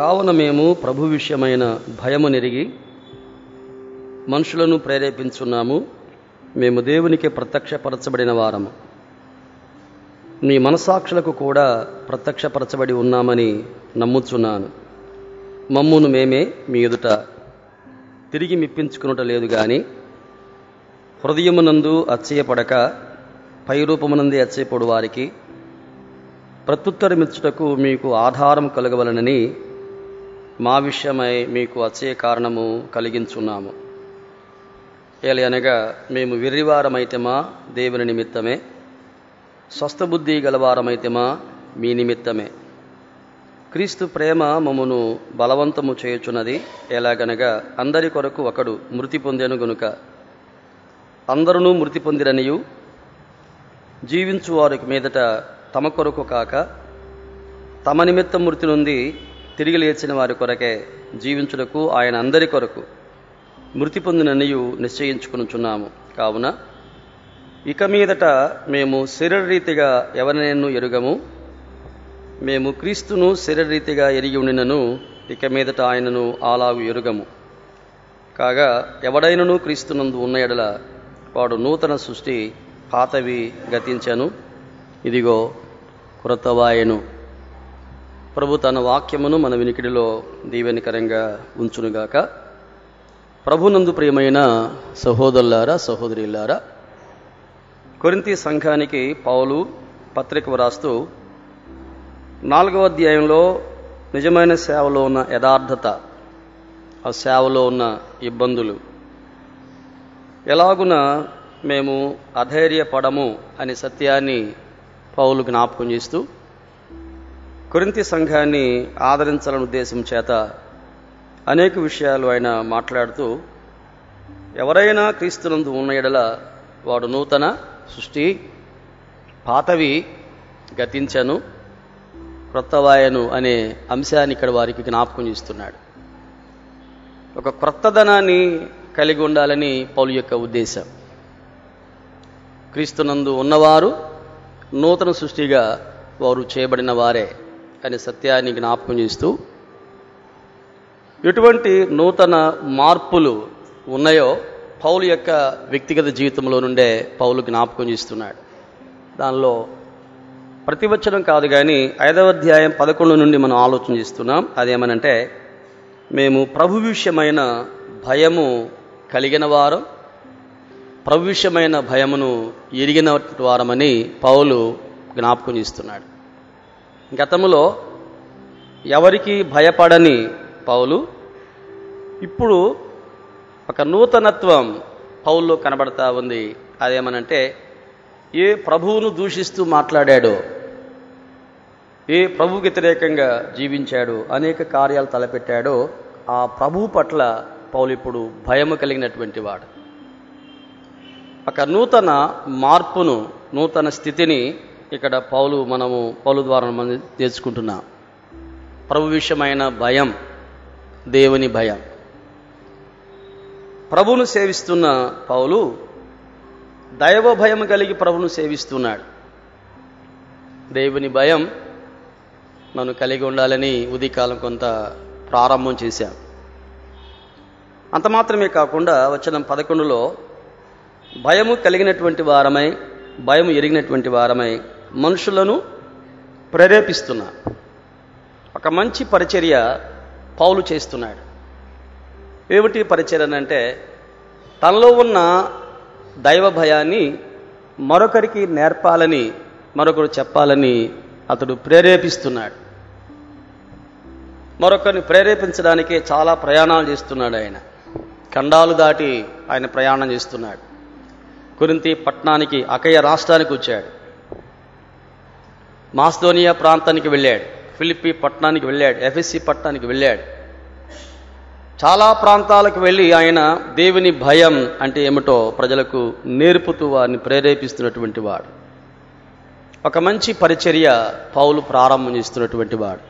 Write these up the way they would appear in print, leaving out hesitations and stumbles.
కావున మేము ప్రభు విషయమైన భయము నెరిగి మనుషులను ప్రేరేపించున్నాము, మేము దేవునికి ప్రత్యక్షపరచబడిన వారము, నీ మనసాక్షులకు కూడా ప్రత్యక్షపరచబడి ఉన్నామని నమ్ముచున్నాను. మమ్మును మేమే మీ ఎదుట తిరిగి మిప్పించుకునుట లేదు గాని హృదయమునందు అచ్చయపడక పైరూపమునందు అచ్చయపడు వారికి ప్రత్యుత్తరమిచ్చుటకు మీకు ఆధారం కలగవలనని మా విషయమై మీకు అచ్చయ కారణము కలిగించున్నాము. ఏలయనగా మేము వెర్రివారమైతేమా దేవుని నిమిత్తమే, స్వస్థబుద్ధి గలవారమైతేమా మీ నిమిత్తమే. క్రీస్తు ప్రేమ మమ్మును బలవంతము చేయుచున్నది. ఎలాగనగా అందరి కొరకు ఒకడు మృతి పొందెను గనుక అందరూ మృతి పొందిరనియు జీవించు వారి మీదట తమ కొరకు కాక తమ నిమిత్తం మృతి నుండి తిరిగి లేచిన వారి కొరకే జీవించుటకు ఆయన అందరి కొరకు మృతి పొందిననియు నిశ్చయించుకునుచున్నాము. కావున ఇక మీదట మేము శరీరరీతిగా ఎవరినైనా ఎరుగము. మేము క్రీస్తును శరీరరీతిగా ఎరిగి ఉండినను ఇక మీదట ఆయనను అలాగు ఎరుగము. కాగా ఎవడైనను క్రీస్తునందు ఉన్న ఎడల వాడు నూతన సృష్టి, పాతవి గతించెను, ఇదిగో క్రొత్తవాయెను. ప్రభు తన వాక్యమును మన వినికిడిలో దీవెనకరంగా ఉంచునుగాక. ప్రభునందు ప్రియమైన సహోదరులారా, సహోదరిలారా, కొరింథీ సంఘానికి పౌలు పత్రిక వ్రాస్తూ 4వ అధ్యాయంలో నిజమైన సేవలో ఉన్న యథార్థత, ఆ సేవలో ఉన్న ఇబ్బందులు, ఎలాగున మేము అధైర్యపడము అనే సత్యాన్ని పౌలు జ్ఞాపకం చేస్తూ కొరింథీ సంఘాన్ని ఆదరించాలనే ఉద్దేశం చేత అనేక విషయాలు ఆయన మాట్లాడుతూ ఎవరైనా క్రీస్తునందు ఉన్న ఎడల వాడు నూతన సృష్టి, పాతవి గతించెను, క్రొత్తవాయను అనే అంశాన్ని ఇక్కడ వారికి జ్ఞాపకం చేస్తున్నాడు. ఒక క్రొత్తదనాన్ని కలిగి ఉండాలని పౌలు యొక్క ఉద్దేశం. క్రీస్తునందు ఉన్నవారు నూతన సృష్టిగా వారు చేయబడిన వారే అనే సత్యాన్ని జ్ఞాపకం చేస్తూ ఎటువంటి నూతన మార్పులు ఉన్నాయో పౌలు యొక్క వ్యక్తిగత జీవితంలో నుండే పౌలు జ్ఞాపకం చేస్తున్నాడు. దానిలో ప్రతివచనం కాదు కానీ 5వ అధ్యాయం 11 నుండి మనం ఆలోచన చేస్తున్నాం. అదేమనంటే మేము ప్రభు విషయమైన భయము కలిగిన వారం, ప్రభు విషయమైన భయమును ఎరిగిన వారమని పౌలు జ్ఞాపకం చేస్తున్నాడు. గతంలో ఎవరికి భయపడని పౌలు ఇప్పుడు ఒక నూతనత్వం పౌల్లో కనబడతా ఉంది. అదేమనంటే ఏ ప్రభువును దూషిస్తూ మాట్లాడాడో, ఏ ప్రభువుకి వ్యతిరేకంగా జీవించాడో, అనేక కార్యాలు తలపెట్టాడో ఆ ప్రభువు పట్ల పౌలు ఇప్పుడు భయము కలిగినటువంటి వాడు. ఒక నూతన మార్పును, నూతన స్థితిని ఇక్కడ పౌలు ద్వారా మనం తెలుసుకుంటున్నాం. ప్రభు విషయమైన భయం, దేవుని భయం. ప్రభువును సేవిస్తున్న పౌలు దైవ భయం కలిగి ప్రభువును సేవిస్తున్నాడు. దేవుని భయం మనం కలిగి ఉండాలని ఉదయకాలం కొంత ప్రారంభం చేశాం. అంత మాత్రమే కాకుండా వచనం 11లో భయము కలిగినటువంటి వారమై, భయము ఎరిగినటువంటి వారమై మనుషులను ప్రేరేపిస్తున్నా. ఒక మంచి పరిచర్య పౌలు చేస్తున్నాడు. ఏమిటి పరిచర్య అంటే తనలో ఉన్న దైవ భయాన్ని మరొకరికి నేర్పాలని, మరొకరు చెప్పాలని అతడు ప్రేరేపిస్తున్నాడు. మరొకరిని ప్రేరేపించడానికే చాలా ప్రయాణాలు చేస్తున్నాడు. ఆయన ఖండాలు దాటి ఆయన ప్రయాణం చేస్తున్నాడు. కొరింథీ పట్టణానికి, అకయ రాష్ట్రానికి వచ్చాడు. మాస్దోనియా ప్రాంతానికి వెళ్ళాడు. ఫిలిప్పీ పట్టణానికి వెళ్ళాడు. ఎఫెసీ పట్టణానికి వెళ్ళాడు. చాలా ప్రాంతాలకు వెళ్ళి ఆయన దేవుని భయం అంటే ఏమిటో ప్రజలకు నేర్పుతూ వారిని ప్రేరేపిస్తున్నటువంటి వాడు. ఒక మంచి పరిచర్య పౌలు ప్రారంభం చేస్తున్నటువంటి వాడు.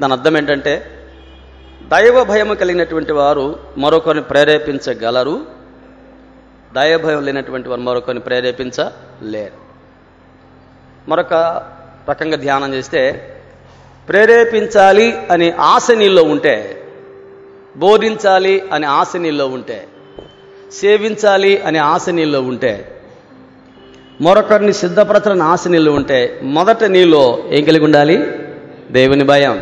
దాని అర్థం ఏంటంటే దైవ భయం కలిగినటువంటి వారు మరొకరిని ప్రేరేపించగలరు, దైవ భయం లేనటువంటి వారు మరొకరిని ప్రేరేపించలేరు. మరొక రకంగా ధ్యానం చేస్తే ప్రేరేపించాలి అనే ఆశ నీలో ఉంటే, బోధించాలి అనే ఆశ నీలో ఉంటే, సేవించాలి అనే ఆశ నీలో ఉంటే, మరొకరిని సిద్ధపరచాలని ఆశ నీళ్ళు ఉంటే, మొదట నీలో ఏం కలిగి ఉండాలి? దేవుని భయం.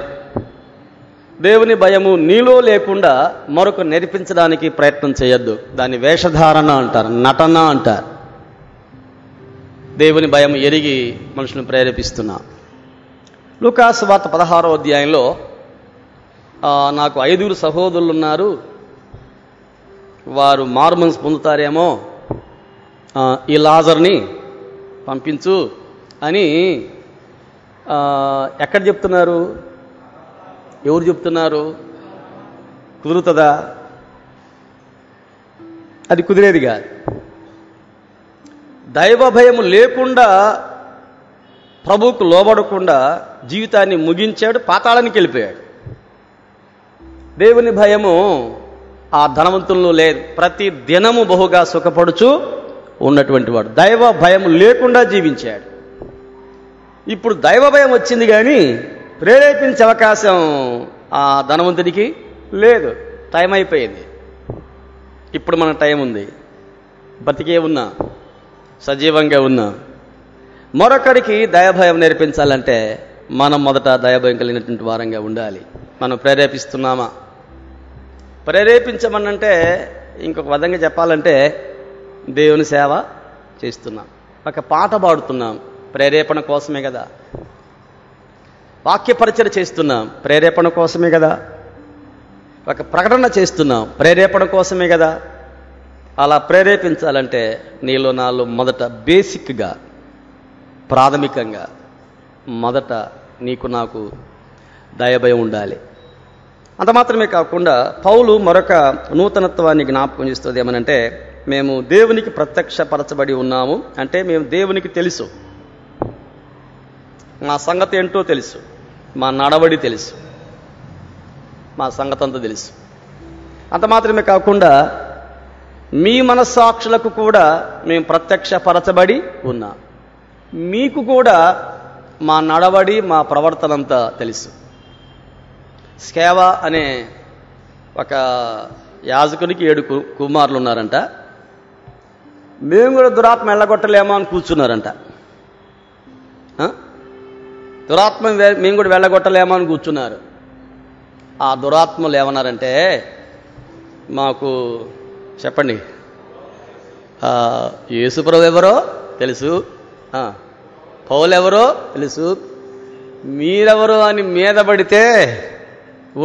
దేవుని భయము నీలో లేకుండా మరొక నేర్పించడానికి ప్రయత్నం చేయొద్దు. దాన్ని వేషధారణ అంటారు, నటన అంటారు. దేవుని భయం ఎరిగి మనుషులను ప్రేరేపిస్తున్నా. లూకాసు వార్త 16వ అధ్యాయంలో నాకు 5 సహోదరులు ఉన్నారు, వారు మార్మన్స్ పొందుతారేమో, ఈ లాజర్ని పంపించు అని ఎక్కడ చెప్తున్నారు? ఎవరు చెప్తున్నారు? కుదురుతుందా? అది కుదిరేది కాదు. దైవ భయము లేకుండా ప్రభువుకు లోబడకుండా జీవితాన్ని ముగించాడు, పాతాళానికి వెళ్ళిపోయాడు. దేవుని భయము ఆ ధనవంతుల్లో లేదు. ప్రతి దినము బహుగా సుఖపడుచు ఉన్నటువంటి వాడు దైవ భయం లేకుండా జీవించాడు. ఇప్పుడు దైవ భయం వచ్చింది, కానీ ప్రేరేపించే అవకాశం ఆ ధనవంతుడికి లేదు. టైం అయిపోయింది. ఇప్పుడు మన టైం ఉంది, బతికే ఉన్నా, సజీవంగా ఉన్నా. మరొకరికి దయాభయం నేర్పించాలంటే మనం మొదట దయాభయం కలిగినటువంటి వారంగా ఉండాలి. మనం ప్రేరేపిస్తున్నామా? ప్రేరేపించమనంటే ఇంకొక విధంగా చెప్పాలంటే దేవుని సేవ చేస్తున్నాం, ఒక పాట పాడుతున్నాం, ప్రేరేపణ కోసమే కదా. వాక్య పరిచయం చేస్తున్నాం, ప్రేరేపణ కోసమే కదా. ఒక ప్రకటన చేస్తున్నాం, ప్రేరేపణ కోసమే కదా. అలా ప్రేరేపించాలంటే నీలో నాలో మొదట బేసిక్గా, ప్రాథమికంగా మొదట నీకు నాకు దయాభయం ఉండాలి. అంత మాత్రమే కాకుండా పౌలు మరొక నూతనత్వాన్ని జ్ఞాపకం చేస్తుంది. ఏమనంటే, మేము దేవునికి ప్రత్యక్షపరచబడి ఉన్నాము అంటే మేము దేవునికి తెలుసు, మా సంగతి ఏంటో తెలుసు, మా నడవడి తెలుసు, మా సంగతి అంతా తెలుసు. అంత మాత్రమే కాకుండా మీ మనస్సాక్షులకు కూడా మేము ప్రత్యక్షపరచబడి ఉన్నాం. మీకు కూడా మా నడవడి, మా ప్రవర్తనంతా తెలుసు. స్కేవా అనే ఒక యాజకునికి 7 కుమారులు ఉన్నారంట. మేము కూడా దురాత్మ వెళ్ళగొట్టలేమా అని కూర్చున్నారంట. దురాత్మ మేము కూడా వెళ్ళగొట్టలేమా అని కూర్చున్నారు. ఆ దురాత్మలు ఏమన్నారంటే, మాకు చెప్పండి, యేసుప్రభు ఎవరో తెలుసు, పౌలు ఎవరో తెలుసు, మీరెవరో అని మీద పడితే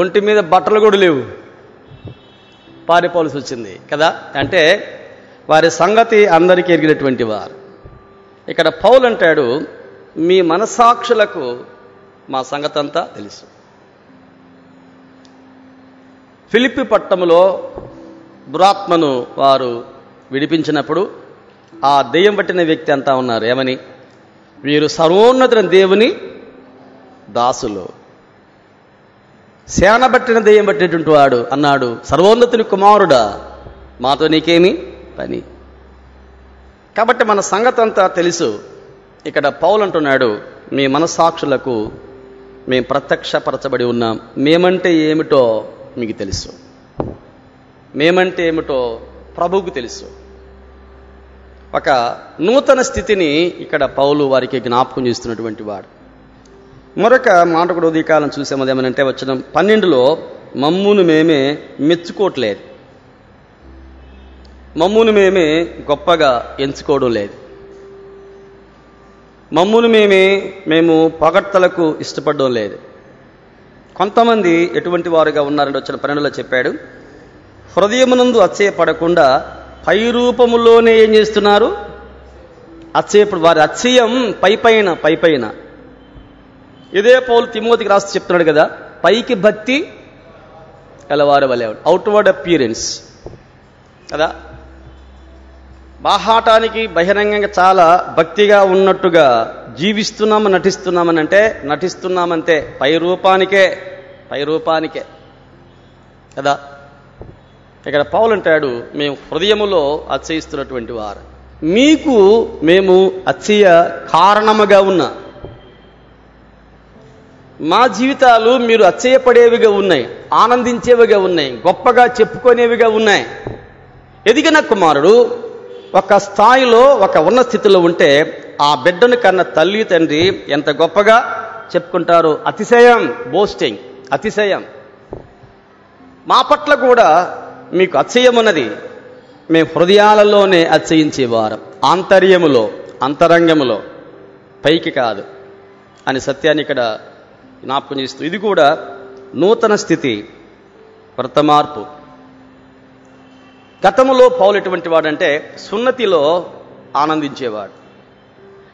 ఒంటి మీద బట్టలు కూడా లేవు, పారిపోవలసి వచ్చింది కదా. అంటే వారి సంగతి అందరికీ ఎరిగినటువంటి వారు. ఇక్కడ పౌలు అంటాడు, మీ మనస్సాక్షులకు మా సంగతి అంతా తెలుసు. ఫిలిప్పి పట్టణంలో దురాత్మను వారు విడిపించినప్పుడు ఆ దెయ్యం పట్టిన వ్యక్తి అంతా ఉన్నారు ఏమని? వీరు సర్వోన్నతుడైన దేవుని దాసులు, సేన పట్టిన దెయ్యం పట్టినటువంటి వాడు అన్నాడు, సర్వోన్నతుని కుమారుడా, మాతో నీకేమి పని? కాబట్టి మన సంగతి అంతా తెలుసు. ఇక్కడ పౌలు అంటున్నాడు, మీ మనస్సాక్షులకు మేము ప్రత్యక్షపరచబడి ఉన్నాం. మేమంటే ఏమిటో మీకు తెలుసు, మేమంటే ఏమిటో ప్రభువుకు తెలుసు. ఒక నూతన స్థితిని ఇక్కడ పౌలు వారికి జ్ఞాపకం చేస్తున్నటువంటి వాడు. మరొక మాట కూడా ఉదయకాలం చూసాము. ఏమనంటే వచనం 12లో, మమ్మును మేమే మెచ్చుకోవట్లేదు, మమ్మును మేమే గొప్పగా ఎంచుకోవడం లేదు, మమ్మును మేము పొగడ్తలకు ఇష్టపడడం లేదు. కొంతమంది ఎటువంటి వారుగా ఉన్నారంటే వచ్చిన 12లో చెప్పాడు, హృదయమునందు అచ్చయపడకుండా పై రూపములోనే ఏం చేస్తున్నారు? అచ్చయపడు. వారి అచ్చయం పైపైన. ఇదే పౌలు తిమోతికి రాసి చెప్తున్నాడు కదా, పైకి భక్తి కలవారు వలేవాడు, అవుట్వర్డ్ అపియరెన్స్ కదా. బాహాటానికి బహిరంగంగా చాలా భక్తిగా ఉన్నట్టుగా జీవిస్తున్నాము, నటిస్తున్నామంటే పై రూపానికే కదా. ఇక్కడ పౌలు అంటాడు, మేము హృదయములో అచ్చయిస్తున్నటువంటి వారు, మీకు మేము అచ్చయ కారణముగా ఉన్నా, మా జీవితాలు మీరు అచ్చయ్యపడేవిగా ఉన్నాయి, ఆనందించేవిగా ఉన్నాయి, గొప్పగా చెప్పుకునేవిగా ఉన్నాయి. ఎదిగిన కుమారుడు ఒక స్థాయిలో ఒక ఉన్న స్థితిలో ఉంటే ఆ బిడ్డను కన్న తల్లి తండ్రి ఎంత గొప్పగా చెప్పుకుంటారు. అతిశయం, బోస్టింగ్, అతిశయం. మా పట్ల కూడా మీకు అతిశయం ఉన్నది. మేము హృదయాలలోనే అతిశయించేవారం, ఆంతర్యములో, అంతరంగములో, పైకి కాదు అని సత్యాన్ని ఇక్కడ జ్ఞాపకం చేస్తూ, ఇది కూడా నూతన స్థితి, వ్రతమార్పు. గతములో పౌలు ఎటువంటి వాడంటే సున్నతిలో ఆనందించేవాడు,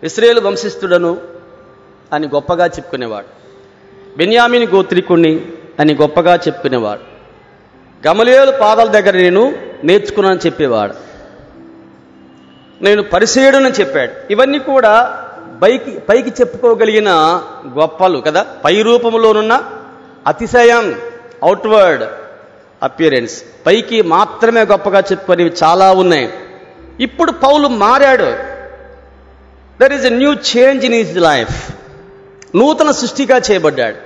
ఇశ్రాయేలు వంశస్థుడను అని గొప్పగా చెప్పుకునేవాడు, బెన్యామీని గోత్రికుణ్ణి అని గొప్పగా చెప్పుకునేవాడు, గమలియేలు పాదాల దగ్గర నేను నేర్చుకున్నానని చెప్పేవాడు, నేను పరిశీలనని చెప్పాడు. ఇవన్నీ కూడా పైకి చెప్పుకోగలిగిన గొప్పలు కదా, పై రూపంలోనున్న అతిశయం, అవుట్వర్డ్ అపియరెన్స్, పైకి మాత్రమే గొప్పగా చెప్పుకునేవి చాలా ఉన్నాయి. ఇప్పుడు పౌలు మారాడు. There is a new change in his life. నూతన సృష్టిగా చేయబడ్డాడు.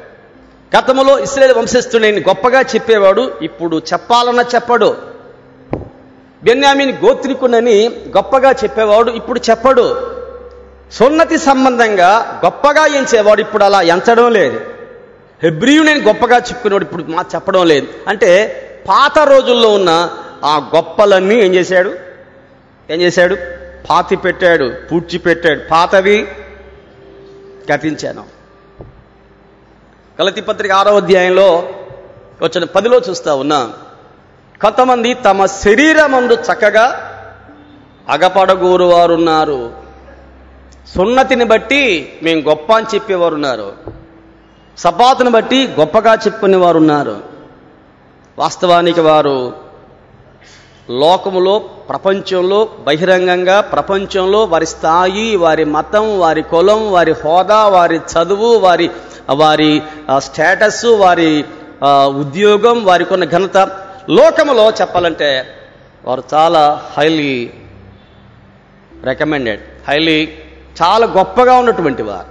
గతంలో ఇశ్రాయేలు వంశస్థుడని గొప్పగా చెప్పేవాడు, ఇప్పుడు చెప్పాలన్నా చెప్పడు. బెన్యామీని గోత్రికునని గొప్పగా చెప్పేవాడు, ఇప్పుడు చెప్పడు. సున్నతి సంబంధంగా గొప్పగా ఎంచేవాడు ఇప్పుడు అలా ఎంచడం లేదు. హెబ్రియుని గొప్పగా చెప్పుకునేవాడు ఇప్పుడు మా చెప్పడం లేదు. అంటే పాత రోజుల్లో ఉన్న ఆ గొప్పలన్నీ ఏం చేశాడు పాతిపెట్టాడు, పూడ్చిపెట్టాడు. పాతవి గతించాను. గలతీ పత్రిక 6వ అధ్యాయంలో వచ్చిన 10లో చూస్తా ఉన్నా, కొంతమంది తమ శరీరమందు చక్కగా అగపడగోరువారు ఉన్నారు. సున్నతిని బట్టి మేము గొప్ప అని చెప్పేవారు ఉన్నారు, సపాతును బట్టి గొప్పగా చెప్పుకునేవారు ఉన్నారు. వాస్తవానికి వారు లోకములో, ప్రపంచంలో, బహిరంగంగా ప్రపంచంలో వారి స్థాయి, వారి మతం, వారి కులం, వారి హోదా, వారి చదువు, వారి స్టేటస్, వారి ఉద్యోగం, వారికి ఉన్న ఘనత, లోకములో చెప్పాలంటే వారు చాలా హైలీ రికమెండెడ్, చాలా గొప్పగా ఉన్నటువంటి వారు,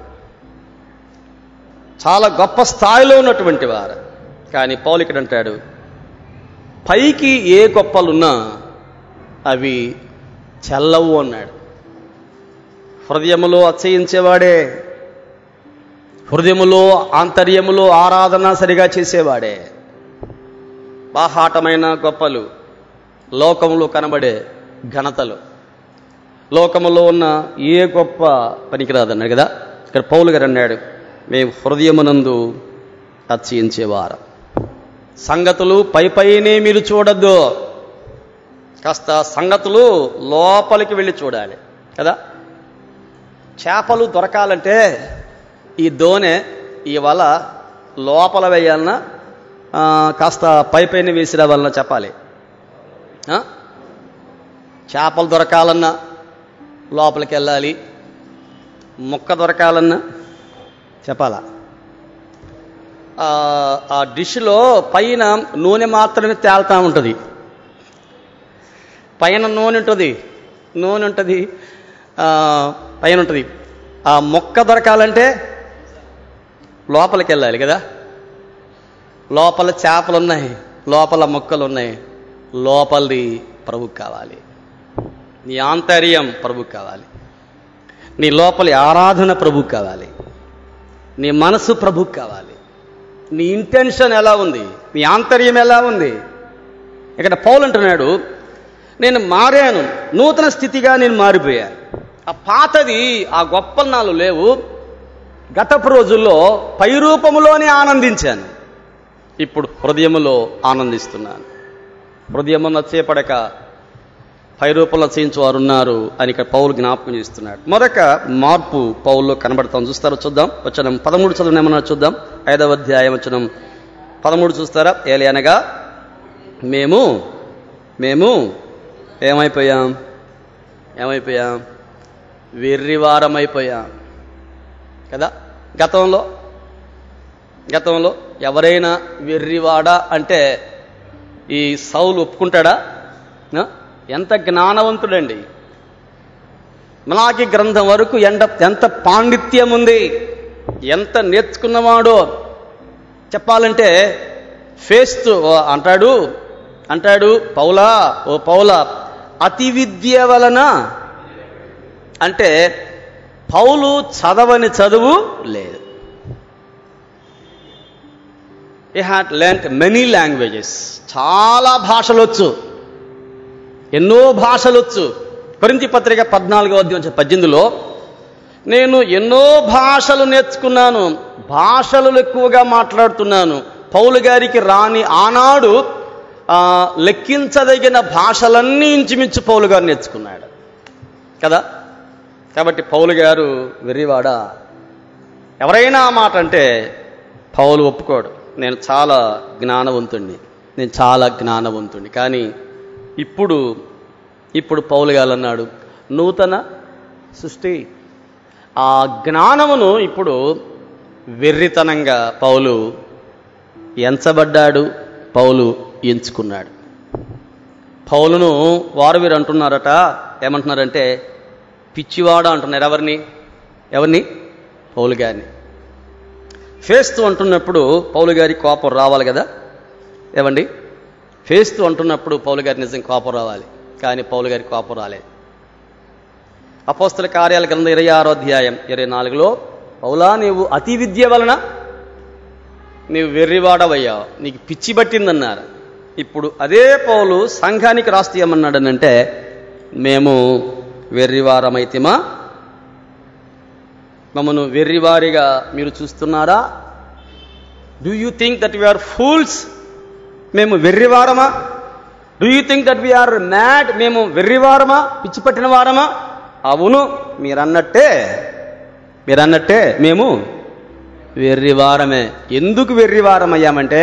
చాలా గొప్ప స్థాయిలో ఉన్నటువంటి వారు. కానీ పౌలు ఇక్కడ అంటాడు, పైకి ఏ గొప్పలున్నా అవి చెల్లవు అన్నాడు. హృదయములో అతిశయించేవాడే, హృదయములో ఆంతర్యములో ఆరాధన సరిగా చేసేవాడే. బాహాటమైన గొప్పలు, లోకములో కనబడే ఘనతలు, లోకములో ఉన్న ఏ గొప్ప పనికిరాదన్నాడు కదా. ఇక్కడ పౌలు గారు అన్నాడు, మేము హృదయమునందు అతిశయించేవారు. సంగతులు పైపైనే మీరు చూడద్దు, కాస్త సంగతులు లోపలికి వెళ్ళి చూడాలి కదా. చేపలు దొరకాలంటే ఈ దోనె, ఈ వల లోపల వేయాలన్నా కాస్త పైపైన వేసిరావాలన్నా చెప్పాలి. చేపలు దొరకాలన్నా లోపలికి వెళ్ళాలి, ముక్క దొరకాలన్నా చెప్పాలా. ఆ డిష్లో పైన నూనె మాత్రమే తేలుతూ ఉంటుంది, పైన నూనె ఉంటుంది పైన ఉంటుంది. ఆ ముక్క దొరకాలంటే లోపలికి వెళ్ళాలి కదా. లోపల చేపలు ఉన్నాయి, లోపల ముక్కలు ఉన్నాయి. లోపలిది ప్రభుకి కావాలి, నీ ఆంతర్యం ప్రభుకి కావాలి, నీ లోపలి ఆరాధన ప్రభుకి కావాలి, నీ మనసు ప్రభుకి కావాలి, నీ ఇంటెన్షన్ ఎలా ఉంది, నీ ఆంతర్యం ఎలా ఉంది. ఇక్కడ పౌలు అంటున్నాడు, నేను మారాను, నూతన స్థితిగా నేను మారిపోయాను. ఆ పాతది, ఆ గొప్ప నాలు లేవు. గతపు రోజుల్లో పై రూపంలోనే ఆనందించాను, ఇప్పుడు హృదయములో ఆనందిస్తున్నాను. హృదయమున చేపడక పై రూపంలో చేయించేవారు ఉన్నారు అని ఇక్కడ పౌలు జ్ఞాపకం చేస్తున్నాడు. మరొక మార్పు పౌల్లో కనబడతాం, చూస్తారో చూద్దాం. వచనం 13 చదువునేమన్నా చూద్దాం. 5వ అధ్యాయం వచనం 13 చూస్తారా. ఏలయనగా మేము ఏమైపోయాం వెర్రివారమైపోయాం కదా. గతంలో ఎవరైనా వెర్రివాడా అంటే ఈ సౌలు ఒప్పుకుంటాడా? ఎంత జ్ఞానవంతుడండి! మలాకి గ్రంథం వరకు ఎంత పాండిత్యం ఉంది, ఎంత నేర్చుకున్నవాడో. చెప్పాలంటే ఫేస్తు అంటాడు పౌలా అతి విద్య వలన, అంటే పౌలు చదవని చదువు లేదు. He had learned many languages, చాలా భాషలొచ్చు, ఎన్నో భాషలొచ్చు. కొరింథీ పత్రిక 14:18-19లో నేను ఎన్నో భాషలు నేర్చుకున్నాను, భాషలు ఎక్కువగా మాట్లాడుతున్నాను. పౌలు గారికి రాని ఆనాడు లెక్కించదగిన భాషలన్నీ ఇంచుమించు పౌలు గారు నేర్చుకున్నాడు కదా. కాబట్టి పౌలు గారు వెర్రివాడ. ఎవరైనా మాట అంటే పౌలు ఒప్పుకోడు, నేను చాలా జ్ఞానవంతుణ్ణి. కానీ ఇప్పుడు పౌలు గారు అన్నాడు, నూతన సృష్టి. ఆ జ్ఞానమును ఇప్పుడు వెర్రితనంగా పౌలు ఎంచబడ్డాడు, పౌలు ఎంచుకున్నాడు. పౌలును వారు వీరు అంటున్నారట. ఏమంటున్నారంటే పిచ్చివాడ అంటున్నారు. ఎవరిని? పౌలు గారిని. ఫేస్తు అంటున్నప్పుడు పౌలు గారి కోపం రావాలి కదా. ఫేస్తు అంటున్నప్పుడు పౌలు గారి నిజం కోపం రావాలి, కానీ పౌలు గారి కోపం రాలేదు. అపోస్తల కార్యాల గ్రంథం 26:24 పౌలా నీవు అతి విద్య వలన నీవు వెర్రివాడవయ్యావు, నీకు పిచ్చి పట్టిందన్నారు. ఇప్పుడు అదే పౌలు సంఘానికి రాస్తూ ఏమన్నాడనంటే, మేము వెర్రివారమైతేమా, మమ్మను వెర్రివారిగా మీరు చూస్తున్నారా? Do you think that we are fools? మేము వెర్రివారమా? Do you think that we are mad? మేము వెర్రివారమా, పిచ్చి పట్టిన వారమా? అవును, మీరన్నట్టే మేము వెర్రివారమే. ఎందుకు వెర్రివారమయ్యామంటే,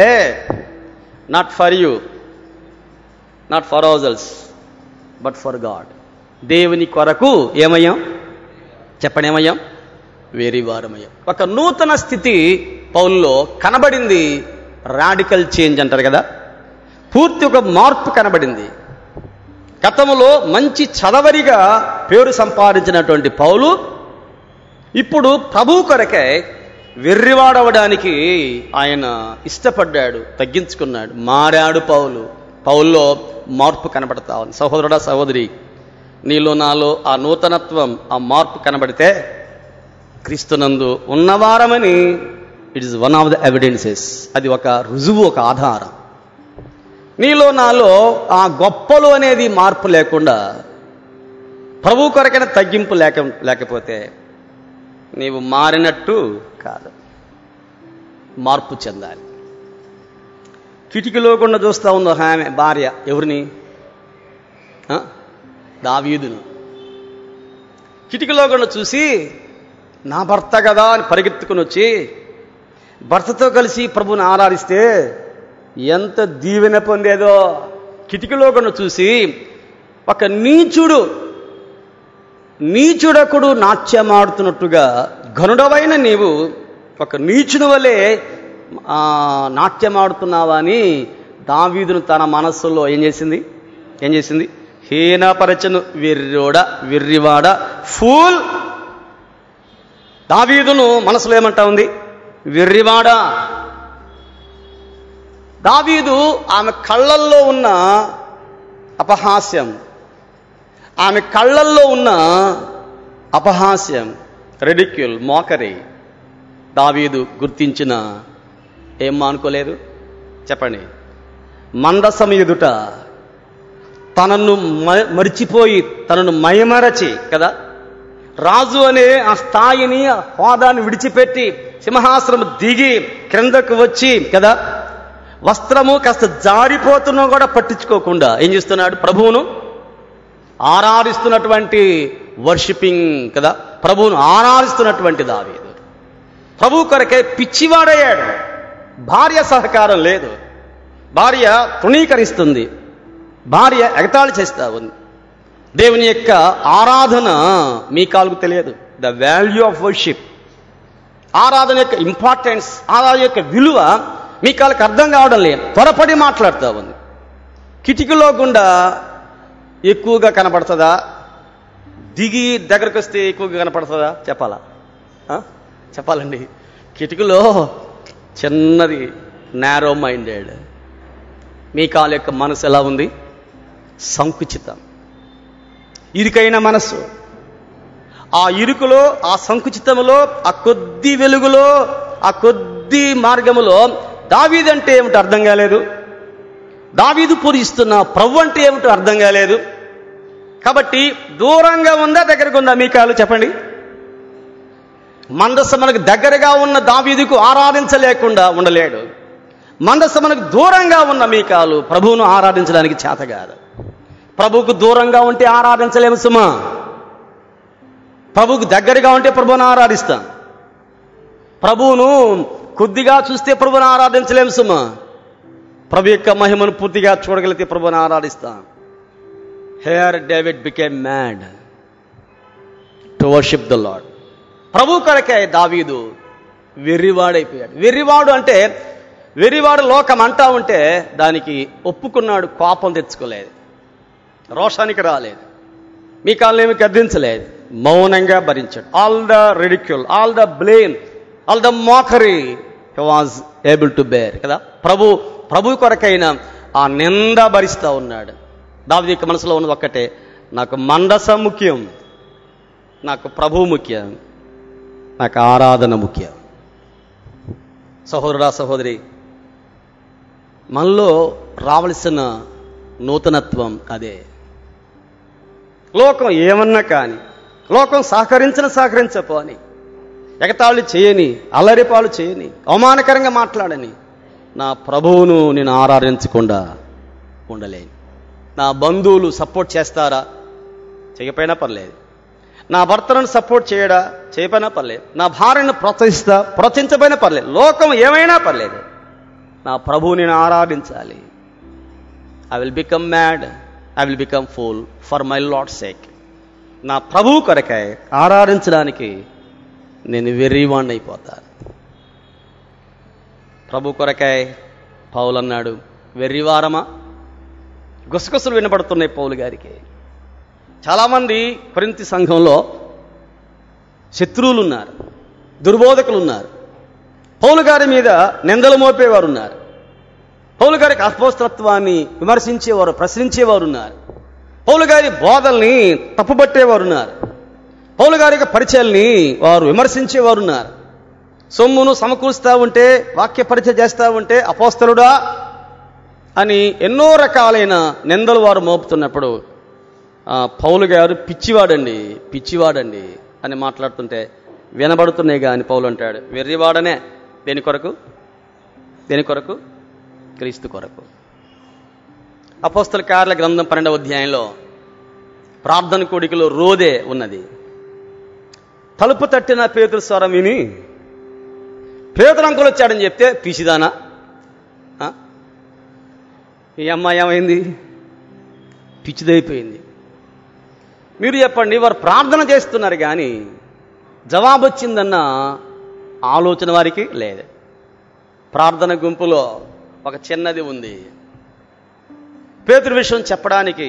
not for you, not for అవజల్స్, but for God. దేవుని కొరకు ఏమయ్యాం? చెప్పండి, ఏమయ్యాం? వెర్రివారమయ్యాం. ఒక నూతన స్థితి పౌల్లో కనబడింది. రాడికల్ చేంజ్ అంటారు కదా, పూర్తి ఒక మార్పు కనబడింది. గతంలో మంచి చదవరిగా పేరు సంపాదించినటువంటి పౌలు ఇప్పుడు ప్రభువు కొరకే వెర్రివాడవడానికి ఆయన ఇష్టపడ్డాడు, తగ్గించుకున్నాడు, మారాడు. పౌల్లో మార్పు కనబడతా ఉంది. సహోదరుడా, సహోదరి, నీలో నాలో ఆ నూతనత్వం, ఆ మార్పు కనబడితే క్రీస్తునందు ఉన్నవారమని it is one of the evidences. అది ఒక రుజువు, ఒక ఆధారం. నీలో నాలో ఆ గొప్పలు అనేది మార్పు లేకుండా, ప్రభు కొరకైనా తగ్గింపు లేకపోతే నీవు మారినట్టు కాదు, మార్పు చెందాలి. కిటికీలో కూడా చూస్తూ ఉందో ఆమె భార్య, ఎవరిని? దావీదును. కిటికీలో కూడా చూసి నా భర్త కదా అని పరిగెత్తుకుని వచ్చి భర్తతో కలిసి ప్రభువుని ఆరాధిస్తే ఎంత దీవెన పొందేదో. కిటికీలో కూడా చూసి ఒక నీచుడకుడు నాట్యమాడుతున్నట్టుగా ఘనుడవైన నీవు ఒక నీచుని వలె నాట్యమాడుతున్నావా అని దావీదును తన మనస్సులో ఏం చేసింది హీనపరచను. వెర్రివాడ, ఫూల్. దావీదును మనసులో ఏమంటా ఉంది? వెర్రివాడ. దావీదు ఆమె కళ్ళల్లో ఉన్న అపహాస్యం, రెడిక్యూల్, మోకరీ దావీదు గుర్తించిన ఏం అనుకోలేదు. చెప్పండి, మందసం ఎదుట తనను మరిచిపోయి, తనను మైమరచి కదా, రాజు అనే ఆ స్థాయిని, ఆ హోదాన్ని విడిచిపెట్టి సింహాసనం దిగి క్రిందకు వచ్చి కదా, వస్త్రము కాస్త జారిపోతున్నా కూడా పట్టించుకోకుండా ఏం చేస్తున్నాడు? ప్రభువును ఆరాధిస్తున్నటువంటి వర్షిపింగ్ కదా, ప్రభువును ఆరాధిస్తున్నటువంటి దావీదు ప్రభు కొరకే పిచ్చివాడయ్యాడు. భార్య సహకారం లేదు, భార్య తృణీకరిస్తుంది, భార్య ఎగతాళి చేస్తా ఉంది. దేవుని యొక్క ఆరాధన మీ కాలుకు తెలియదు. ద వాల్యూ ఆఫ్ వర్షిప్, ఆరాధన యొక్క ఇంపార్టెన్స్, ఆరాధన యొక్క విలువ మీ కాళ్ళకి అర్థం కావడం లేదు. త్వరపడి మాట్లాడుతూ ఉంది. కిటికీలో గుండా ఎక్కువగా కనపడుతుందా? దిగి దగ్గరకు వస్తే ఎక్కువగా కనపడుతుందా? చెప్పాలండి, కిటికీలో చిన్నది, నేరో మైండెడ్. మీ కాళ్ళ యొక్క మనసు ఎలా ఉంది? సంకుచితం, ఇరుకైన మనసు. ఆ ఇరుకులో, ఆ సంకుచితంలో, ఆ కొద్ది వెలుగులో, ఆ కొద్ది మార్గములో దావీదు అంటే ఏమిటో అర్థం కాలేదు, దావీదు పూజిస్తున్న ప్రభు అంటే ఏమిటో అర్థం కాలేదు. కాబట్టి దూరంగా ఉందా, దగ్గరకు ఉందా మీ కాలు? చెప్పండి. మందస్సు మనకు దగ్గరగా ఉన్న దావీదుకు ఆరాధించలేకుండా ఉండలేడు. మందస్సు మనకు దూరంగా ఉన్న మీ కాలు ప్రభువును ఆరాధించడానికి చేత కాదు. ప్రభువుకు దూరంగా ఉంటే ఆరాధించలేము సుమా. ప్రభువుకు దగ్గరగా ఉంటే ప్రభువును ఆరాధిస్తాం. ప్రభువును కొద్దిగా చూస్తే ప్రభువును ఆరాధించలేము సుమా. ప్రభు యొక్క మహిమను పూర్తిగా చూడగలిగితే ప్రభువును ఆరాధిస్తాం. Here David became mad to worship the Lord. ప్రభు కొరకే దావీదు వెర్రివాడైపోయాడు. వెర్రివాడు అంటే, వెర్రివాడు లోకం అంటా ఉంటే దానికి ఒప్పుకున్నాడు, కోపం తెచ్చుకోలేదు, రోషానికి రాలేదు, మీ కాళ్ళని ఏమి గర్దించలేదు, మౌనంగా భరించాడు. All the ridicule, all the blame, all the mockery he was able to bear కదా. ప్రభు కొరకైన ఆ నింద భరిస్తూ ఉన్నాడు. దావీదు యొక్క మనసులో ఉన్నది ఒక్కటే, నాకు మందస ముఖ్యం, నాకు ప్రభువు ముఖ్యం, నాకు ఆరాధన ముఖ్యం. సహోదరుడా, సహోదరి, మనలో రావలసిన నూతనత్వం అదే. లోకం ఏమన్నా కానీ, లోకం సహకరించపోని, ఎగతాళి చేయని, అల్లరిపాలు చేయని, అవమానకరంగా మాట్లాడని, నా ప్రభువును నేను ఆరాధించకుండా ఉండలేను. నా బంధువులు సపోర్ట్ చేస్తారా, చేయకపోయినా పర్లేదు. నా భర్తను సపోర్ట్ చేయడా, చేయపోయినా పర్లేదు. నా భార్యను ప్రోత్సహించపోయినా పర్లేదు. లోకం ఏమైనా పర్లేదు, నా ప్రభువు నేను ఆరాధించాలి. I will become mad, I will become fool for my Lord sake. నా ప్రభువు కొరకై ఆరాధించడానికి నేను వెర్రివాణ్ణి అయిపోతాను. ప్రభు కొరకై పౌలు అన్నాడు, వెర్రివారమా. గుసగుసలు వినబడుతున్నాయి పౌలు గారికి. చాలామంది కొరింథీ సంఘంలో శత్రువులు ఉన్నారు, దుర్బోధకులు ఉన్నారు, పౌలు గారి మీద నిందలు మోపేవారు ఉన్నారు, పౌలు గారికి అపోస్తలత్వాన్ని విమర్శించేవారు, ప్రశ్నించేవారు ఉన్నారు, పౌలు గారి బోధల్ని తప్పుపట్టేవారు ఉన్నారు, పౌలు గారి యొక్క పరిచయాల్ని వారు విమర్శించేవారు ఉన్నారు. సొమ్మును సమకూరుస్తూ ఉంటే, వాక్య పరిచయం చేస్తూ ఉంటే అపోస్తలుడా అని ఎన్నో రకాలైన నిందలు వారు మోపుతున్నప్పుడు పౌలు గారు పిచ్చివాడండి, పిచ్చివాడండి అని మాట్లాడుతుంటే వినబడుతున్నాయిగా అని పౌలు అంటాడు, వెర్రివాడనే. దేని కొరకు? దేని కొరకు? క్రీస్తు కొరకు. అపోస్తల కార్యాల గ్రంథం 12వ అధ్యాయంలో ప్రార్థన కోడికలో రోదే ఉన్నది. తలుపు తట్టిన పేతురు స్వరం విని పేతురు అంకులు వచ్చాడని చెప్తే, పిసిదానా ఈ అమ్మాయి ఏమైంది, పిచ్చిదైపోయింది. మీరు చెప్పండి, వారు ప్రార్థన చేస్తున్నారు కానీ జవాబు వచ్చిందన్న ఆలోచన వారికి లేదు. ప్రార్థన గుంపులో ఒక చిన్నది ఉంది, పేతురు విషయం చెప్పడానికి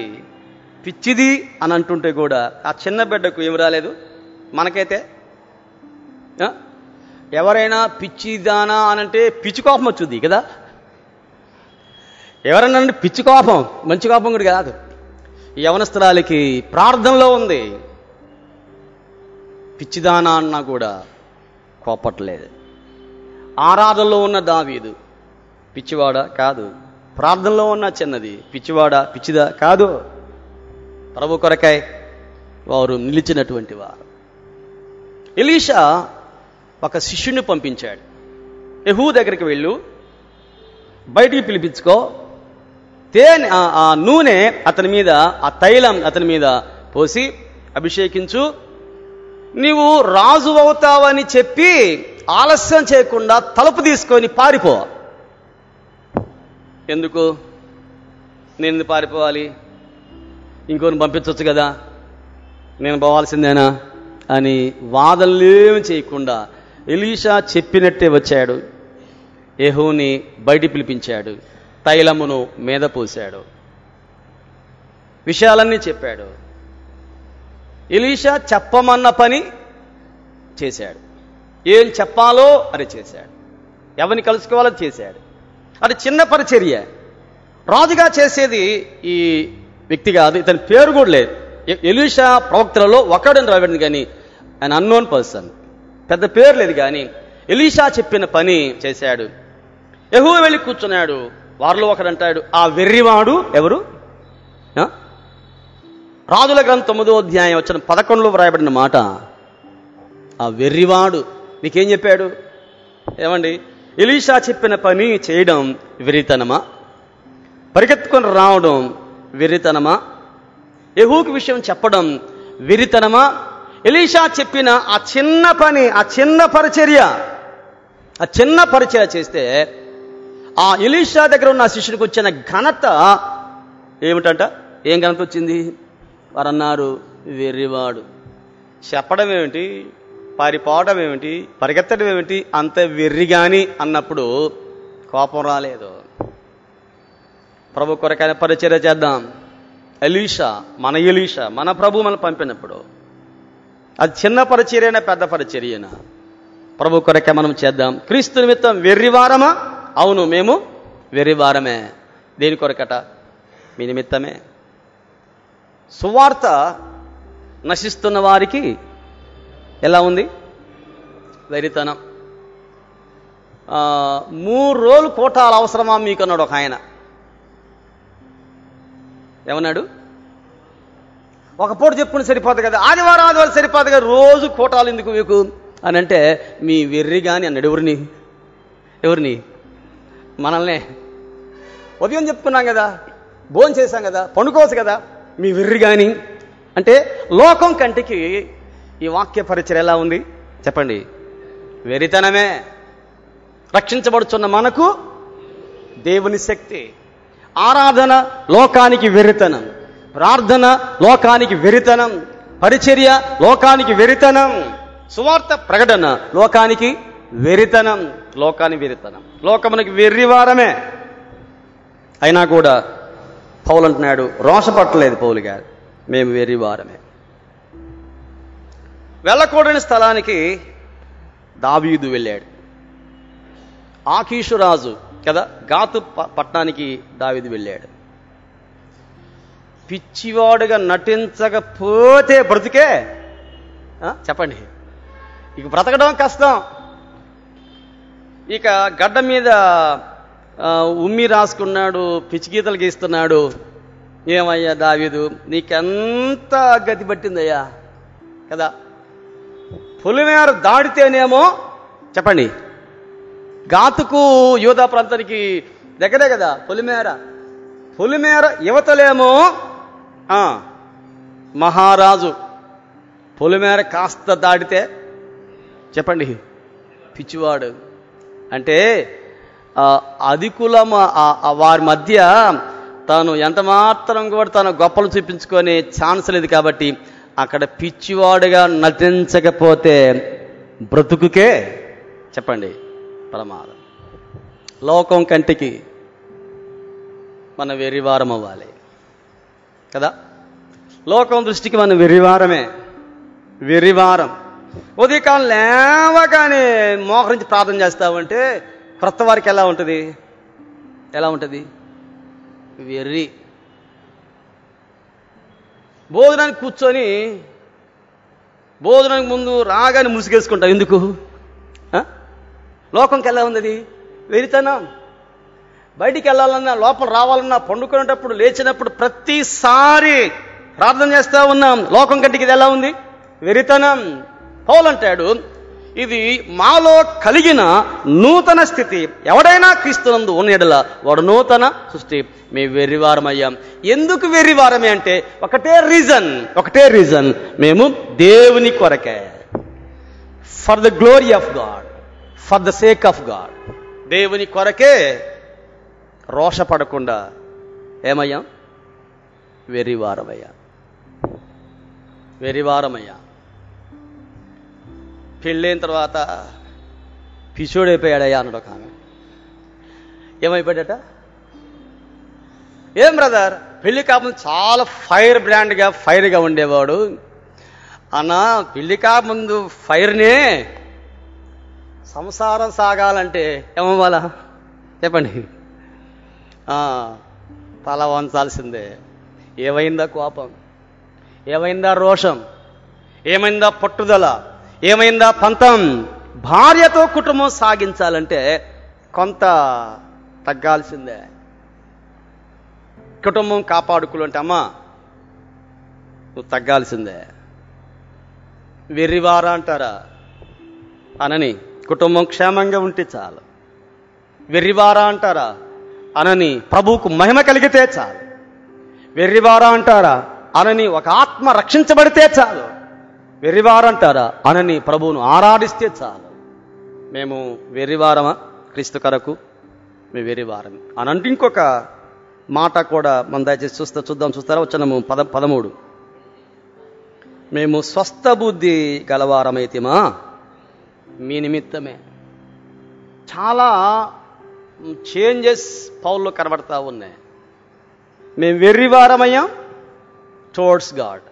పిచ్చిది అని అంటుంటే కూడా ఆ చిన్న బిడ్డకు ఏమి రాలేదు. మనకైతే ఎవరైనా పిచ్చిదానా అనంటే పిచ్చి కోపం వచ్చింది కదా. ఎవరన్నా అంటే పిచ్చి కోపం, మంచి కోపం కూడా కాదు. యవనస్తురాలికి ప్రార్థనలో ఉంది, పిచ్చిదానా అన్నా కూడా కోపట్లేదు. ఆరాధనలో ఉన్న దావీదు పిచ్చివాడా కాదు, ప్రార్థనలో ఉన్న చిన్నది పిచ్చివాడా, పిచ్చిదా కాదు. ప్రభు కొరకై వారు నిలిచినటువంటి వారు. ఎలీషా ఒక శిష్యుని పంపించాడు, యెహూ దగ్గరికి వెళ్ళు, బయటికి పిలిపించుకో, ఆ నూనె అతని మీద, ఆ తైలం అతని మీద పోసి అభిషేకించు, నీవు రాజు అవుతావని చెప్పి ఆలస్యం చేయకుండా తలుపు తీసుకొని పారిపో. ఎందుకు నేను పారిపోవాలి, ఇంకోని పంపించవచ్చు కదా, నేను పోవాల్సిందేనా అని వాదనలేమి చేయకుండా ఎలీషా చెప్పినట్టే వచ్చాడు. యెహూని బయట పిలిపించాడు, తైలమును మీద పోశాడు, విషయాలన్నీ చెప్పాడు. ఎలీషా చెప్పమన్న పని చేశాడు. ఏం చెప్పాలో అది చేశాడు, ఎవరిని కలుసుకోవాలో చేశాడు. అది చిన్న పరిచర్య. రాజుగా చేసేది ఈ వ్యక్తి కాదు, ఇతని పేరు కూడా లేదు. ఎలీషా ప్రవక్తలలో ఒకడని రాబడింది, కానీ ఆయన అన్నోన్ పర్సన్, పెద్ద పేరు లేదు. కానీ ఎలీషా చెప్పిన పని చేశాడు. యెహూ వెళ్ళి కూర్చున్నాడు. వారిలో ఒకడంటాడు, ఆ వెర్రివాడు ఎవరు? రాజుల గ్రంథం 9వ అధ్యాయం వచ్చిన 11లో వ్రాయబడిన మాట, ఆ వెర్రివాడు నీకేం చెప్పాడు? ఏమండి, ఎలీషా చెప్పిన పని చేయడం వెర్రితనమా? పరిగెత్తుకొని రావడం వెర్రితనమా? యెహూకు విషయం చెప్పడం వెర్రితనమా? ఎలీషా చెప్పిన ఆ చిన్న పని, ఆ చిన్న పరిచర్య చేస్తే ఆ ఎలీషా దగ్గర ఉన్న శిష్యుడికి వచ్చిన ఘనత ఏమిటంట? ఏం ఘనత వచ్చింది? వారన్నారు, వెర్రివాడు. చెప్పడం ఏమిటి, పారిపోవడం ఏమిటి, పరిగెత్తడం ఏమిటి, అంత వెర్రిగాని అన్నప్పుడు కోపం రాలేదు. ప్రభు కొరకైనా పరిచర్య చేద్దాం. ఎలీషా మన ప్రభు మనం పంపినప్పుడు అది చిన్న పరిచర్యనా పెద్ద పరిచర్యనా? ప్రభు కొరకే మనం చేద్దాం. క్రీస్తు నిమిత్తం వెర్రివారమా? అవును, మేము వెర్రివారమే. దేని కొరకట? మీ నిమిత్తమే. సువార్త నశిస్తున్న వారికి ఎలా ఉంది? వెర్రితనం. 3 రోజులు కోటాలు అవసరమా మీకు అన్నాడు ఒక ఆయన. ఏమన్నాడు? ఒక పూట చెప్పుకుని సరిపోదు కదా, ఆదివారం సరిపోదు కదా, రోజు కోటాలు ఎందుకు మీకు అని అంటే, మీ వెర్రి కానీ అన్నాడు. ఎవరిని? మనల్నే. ఉదయం చెప్పుకున్నాం కదా, భోజనం చేశాం కదా, పండుకోవచ్చు కదా, మీ వెర్రి కానీ అంటే లోకం కంటికి ఈ వాక్య పరిచర్య ఎలా ఉంది చెప్పండి? వెర్రితనమే. రక్షించబడుతున్న మనకు దేవుని శక్తి. ఆరాధన లోకానికి వెర్రితనం, ప్రార్థన లోకానికి వెర్రితనం, పరిచర్య లోకానికి వెర్రితనం, సువార్త ప్రకటన లోకానికి వెర్రితనం. లోకమునకి వెర్రివారమే. అయినా కూడా పౌలు అంటున్నాడు, రోషపట్టలేదు పౌలు గారు, మేము వెర్రివారమే. వెళ్ళకూడని స్థలానికి దావీదు వెళ్ళాడు. ఆకీషు రాజు కదా, గాతు పట్టణానికి దావీదు వెళ్ళాడు. పిచ్చివాడుగా నటించకపోతే బ్రతికే చెప్పండి, ఇక బ్రతకడం కష్టం. ఇక గడ్డ మీద ఉమ్మి రాసుకున్నాడు, పిచ్చిగీతలు గీస్తున్నాడు. ఏమయ్యా దావీదు, నీకెంత గతి పట్టిందయ్యా కదా, పొలిమేర దాడితేనేమో చెప్పండి, గాతుకు యూదా ప్రాంతానికి దగ్గరే కదా పొలిమేర, పొలిమేర యువతలేమో మహారాజు, పొలిమేర కాస్త దాడితే చెప్పండి పిచ్చివాడు. అంటే అధికుల వారి మధ్య తాను ఎంతమాత్రం కూడా తన గొప్పలు చూపించుకునే ఛాన్స్ లేదు. కాబట్టి అక్కడ పిచ్చివాడుగా నటించకపోతే బ్రతుకుకే చెప్పండి ప్రమాదం. లోకం కంటికి మనం వెర్రివారం అవ్వాలి కదా, లోకం దృష్టికి మనం వెర్రివారమే. వెర్రివారం. ఉదయకాలం లేవగానే మోకరించి ప్రార్థన చేస్తామంటే క్రొత్త వారికి ఎలా ఉంటుంది? వెర్రి. భోజనానికి కూర్చొని భోజనానికి ముందు రాగానే ముసుగేసుకుంటాం, ఎందుకు? లోకంకి ఎలా ఉంది? వెర్రితనం. బయటికి వెళ్ళాలన్నా, లోపల రావాలన్నా, పండుకునేటప్పుడు, లేచినప్పుడు ప్రతిసారి ప్రార్థన చేస్తూ ఉన్నాం. లోకం కంటికి ఇది ఎలా ఉంది? వెర్రితనం. పౌలు అంటాడు, ఇది మాలో కలిగిన నూతన స్థితి. ఎవడైనా క్రీస్తునందు ఉన్న యెడల వాడు నూతన సృష్టి. మేము వెర్రివారమయ్యాం. ఎందుకు వెర్రివారమే అంటే ఒకటే రీజన్, మేము దేవుని కొరకే. For the glory of God, for the sake of God, దేవుని కొరకే. రోషపడకుండా ఏమయ్యాం? వెర్రివారమయ్యాం. పెళ్ళైన తర్వాత పిచ్చోడైపోయాడయ్యా అన్నాడు ఒక ఆమె. ఏమైపోయాడట? ఏం బ్రదర్, పెళ్లి కాకముందు చాలా ఫైర్గా ఉండేవాడు. అన్న, పెళ్లి కాకముందు ఫైర్నే సంసారం సాగాలంటే ఏమవ్వాలా చెప్పండి? తల వంచాల్సిందే. ఏమైందా కోపం, ఏమైందా రోషం, ఏమైందా పట్టుదల, ఏమైందా పంతం? భార్యతో కుటుంబం సాగించాలంటే కొంత తగ్గాల్సిందే. కుటుంబం కాపాడుకోవాలంటే అమ్మా నువ్వు తగ్గాల్సిందే. వెర్రివారా అంటారా అనని కుటుంబం క్షేమంగా ఉంటే చాలు. వెర్రివారా అంటారా అనని ప్రభువుకు మహిమ కలిగితే చాలు. వెర్రివారా అంటారా అనని ఒక ఆత్మ రక్షించబడితే చాలు. వెర్రివారా అంటారా అనని ప్రభువును ఆరాధిస్తే చాలు. మేము వెర్రివారమా? క్రీస్తు కొరకు మేము వెర్రివారమే అని అంటే ఇంకొక మాట కూడా మనం దయచేసి చూస్తారా? వచనము 13, మేము స్వస్థ బుద్ధి గలవారమైతేమా మీ నిమిత్తమే. చాలా చేంజెస్ పౌల్లో కనబడతా ఉన్నాయి. మేము వెర్రివారమయ్యాం టువర్డ్స్ గాడ్,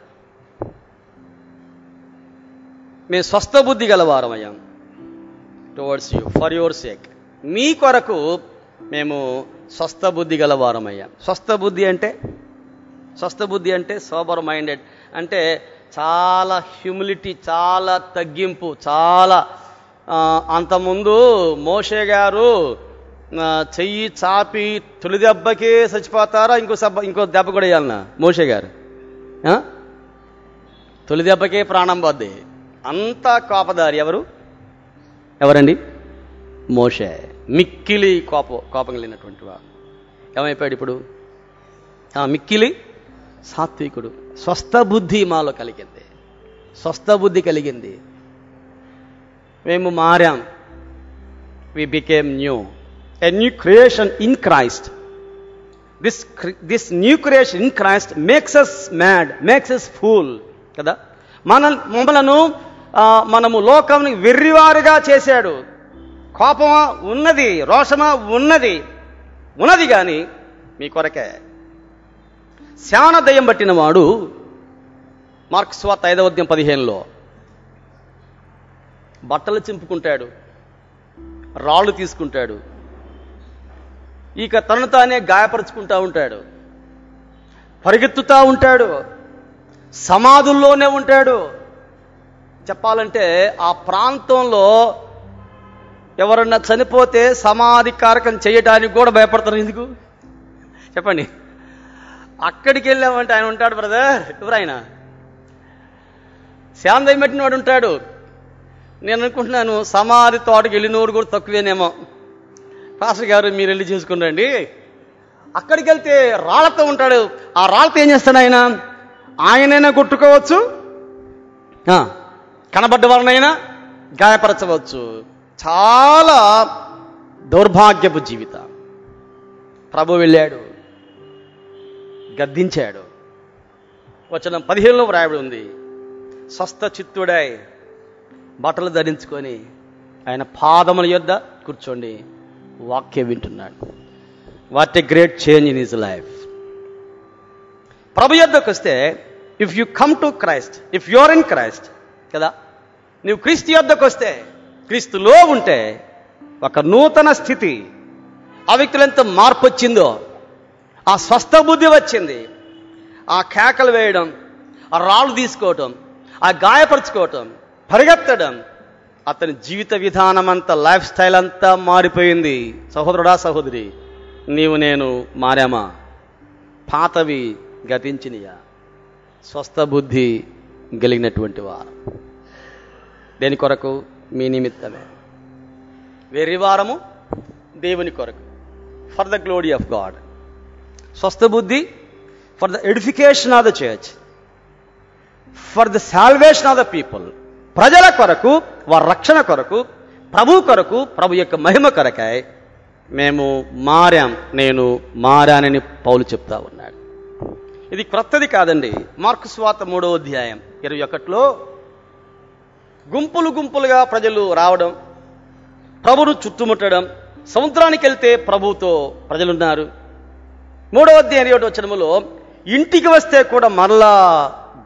మేము స్వస్థ బుద్ధి గలవారమయ్యాం towards you for your sake. మీ కొరకు మేము స్వస్థ బుద్ధి గలవారమయ్యాం. స్వస్థ బుద్ధి అంటే సోబర్ మైండెడ్, అంటే చాలా హ్యూమిలిటీ, చాలా తగ్గింపు, చాలా. అంతకుముందు మోషే గారు చెయ్యి చాపి తొలి దెబ్బకే చచ్చిపోతారా? ఇంకో దెబ్బ కూడా వేయాలన్నా? మోషే గారు తొలి దెబ్బకే ప్రాణం పోద్ది. అంతా కోపదారి ఎవరండి? మోషే. మిక్కిలి కోపం లేనటువంటి వాడు ఏమైపోయాడు ఇప్పుడు? మిక్కిలి సాత్వికుడు. స్వస్థ బుద్ధి మాలో కలిగింది, స్వస్థ బుద్ధి కలిగింది. మేము మారాం. We became new, a new creation in Christ. This new creation in Christ makes us mad, makes us fool కదా. మనము లోకంని వెర్రివారుగా చేశాడు. కోపమా ఉన్నది, రోషమా ఉన్నది కానీ మీ కొరకే. శాన దయ్యం పట్టిన వాడు, మార్క్స్ వార్త 5:15 బట్టలు చింపుకుంటాడు, రాళ్ళు తీసుకుంటాడు, ఇక తనను తానే గాయపరుచుకుంటూ ఉంటాడు, పరిగెత్తుతూ ఉంటాడు, సమాధుల్లోనే ఉంటాడు. చెప్పాలంటే ఆ ప్రాంతంలో ఎవరన్నా చనిపోతే సమాధి కారకం చేయడానికి కూడా భయపడతారు. ఎందుకు చెప్పండి? అక్కడికి వెళ్ళామంటే ఆయన ఉంటాడు బ్రదర్. ఎవరైనా శాంతి పెట్టిన వాడు ఉంటాడు. నేను అనుకుంటున్నాను సమాధి తోటకి వెళ్ళినోడు కూడా తక్కువేనేమో. పాస్టర్ గారు మీరు వెళ్ళి చేసుకుని, అక్కడికి వెళ్తే రాళ్లతో ఉంటాడు. ఆ రాళ్ళతో ఏం చేస్తాడు ఆయన? ఆయనైనా కొట్టుకోవచ్చు, కనబడ్డ వారినైనా గాయపరచవచ్చు. చాలా దౌర్భాగ్యపు జీవితం. ప్రభు వెళ్ళాడు, గద్దించాడు. వచనం 17 వ్రాయబడి ఉంది, స్వస్థ చిత్తుడై బట్టలు ధరించుకొని ఆయన పాదముల యొద్ద కూర్చోండి వాక్యం వింటున్నాడు. What a great change in his life. ప్రభు యొద్దకు వస్తే, if you come to Christ, if you are in Christ కదా, నువ్వు క్రీస్తు యొద్దకు వస్తే, క్రీస్తులో ఉంటే ఒక నూతన స్థితి. ఆ వ్యక్తులు ఎంత మార్పు వచ్చిందో, ఆ స్వస్థ బుద్ధి వచ్చింది. ఆ కేకలు వేయడం, ఆ రాళ్ళు తీసుకోవటం, ఆ గాయపరచుకోవటం, పరిగెత్తడం, అతని జీవిత విధానం అంతా, లైఫ్ స్టైల్ అంతా మారిపోయింది. సహోదరుడా, సహోదరి, నీవు నేను మారామా? పాతవి గతించినయా? స్వస్థ బుద్ధి గలిగినటువంటి వారు. దేని కొరకు? మీ నిమిత్తమే. వెర్రివారము దేవుని కొరకు, for the glory of God. స్వస్థ బుద్ధి for the edification of the church, for the salvation of the people. ప్రజల కొరకు, వారి రక్షణ కొరకు, ప్రభు కొరకు, ప్రభు యొక్క మహిమ కొరకై మేము మారాం. నేను మారానని పౌలు చెప్తా ఉన్నాడు. ఇది క్రొత్తది కాదండి. మార్కు సువార్త 3:21 గుంపులుగా ప్రజలు రావడం, ప్రభును చుట్టుముట్టడం. సముద్రానికి వెళ్తే ప్రభుతో ప్రజలున్నారు. 3:7 ఇంటికి వస్తే కూడా మరలా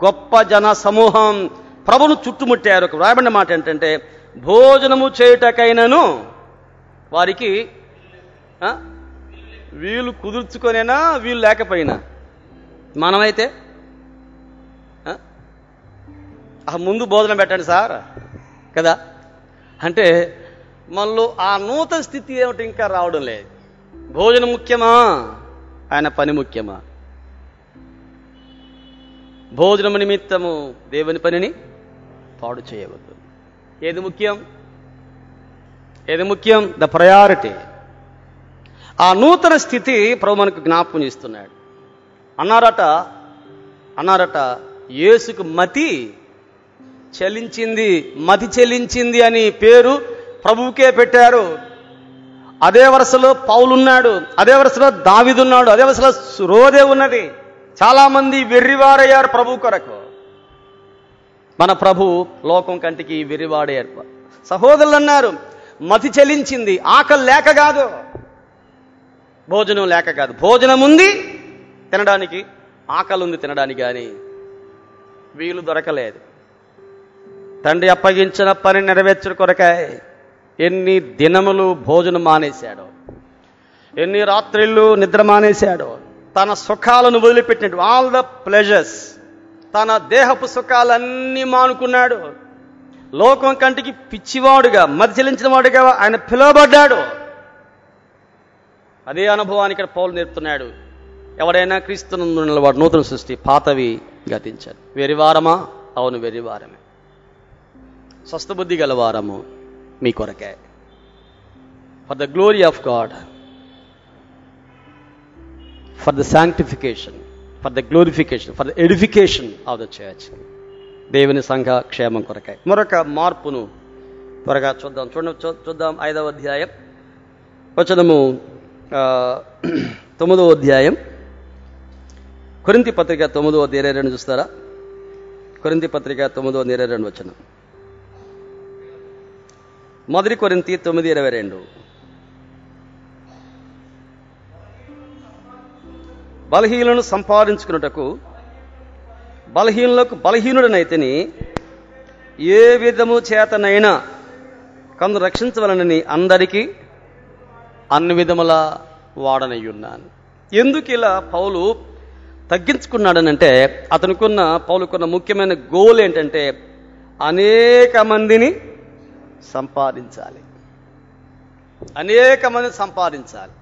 గొప్ప జన సమూహం ప్రభును చుట్టుముట్టారు. ఒక రాయబడిన మాట ఏంటంటే, భోజనము చేయుటకైనను వారికి వీలు కుదుర్చుకొనేనా, వీలు లేకపోయినా. మనమైతే ముందు భోజనం పెట్టండి సార్ కదా అంటే మనలో ఆ నూతన స్థితి ఏమిటి ఇంకా రావడం లేదు. భోజనం ముఖ్యమా, ఆయన పని ముఖ్యమా? భోజనము నిమిత్తము దేవుని పనిని పాడు చేయవద్దు. ఏది ముఖ్యం, ఏది ముఖ్యం? The priority. ఆ నూతన స్థితి ప్రభు మనకు జ్ఞాపకం చేస్తున్నాడు. అన్నారట యేసుకు మతి చెలించింది, మతి చెలించింది అని పేరు ప్రభువుకే పెట్టారు. అదే వరుసలో పౌలున్నాడు, అదే వరుసలో దావీదున్నాడు, అదే వరుసలో రోదే ఉన్నది. చాలామంది వెర్రివారయ్యారు ప్రభు కొరకు. మన ప్రభు లోకం కంటికి వెర్రివాడయ్యారు. సహోదరులు అన్నారు, మతి చెలించింది ఆకలి లేక కాదు, భోజనం లేక కాదు. భోజనం ఉంది తినడానికి, ఆకలి ఉంది తినడానికి, కానీ వీలు దొరకలేదు. తండ్రి అప్పగించిన పని నెరవేర్చడం కొరకాయ ఎన్ని దినములు భోజనం మానేశాడో, ఎన్ని రాత్రిళ్ళు నిద్ర మానేశాడో, తన సుఖాలను వదిలిపెట్టినట్టు, ఆల్ ద ప్లెజర్స్, తన దేహపు సుఖాలన్నీ మానుకున్నాడు. లోకం కంటికి పిచ్చివాడుగా, మధ్యలించిన వాడుగా ఆయన పిలువబడ్డాడు. అదే అనుభవాన్ని ఇక్కడ పౌలు నేర్పుతున్నాడు. ఎవడైనా క్రీస్తునందు వాడు నూతన సృష్టి, పాతవి గతించాడు. వెరివారమా? అవును వెరివారమే. స్వస్థబుద్ధి గలవారము మీ కొరకే. For the glory of God, for the sanctification, for the glorification, for the edification of the church, దేవుని సంఘ క్షేమం కొరకాయ. మరొక మార్పును త్వరగా చూద్దాం. 5వ అధ్యాయం వచనము 9వ అధ్యాయం, కొరింథీ పత్రిక 9:22 చూస్తారా? కొరింథీ పత్రిక 9:22 వచనం. మొదటి కొరింథీ 9:22. బలహీనులను సంపాదించుకున్నటకు బలహీనులకు బలహీనుడనైతేని ఏ విధము చేతనైనా కన్ను రక్షించవలనని అందరికీ అన్ని విధముల వాడనయ్యున్నాను. ఎందుకు ఇలా పౌలు తగ్గించుకున్నాడనంటే, పౌలుకున్న ముఖ్యమైన గోల్ ఏంటంటే అనేక మందిని సంపాదించాలి, అనేక మందిని సంపాదించాలి.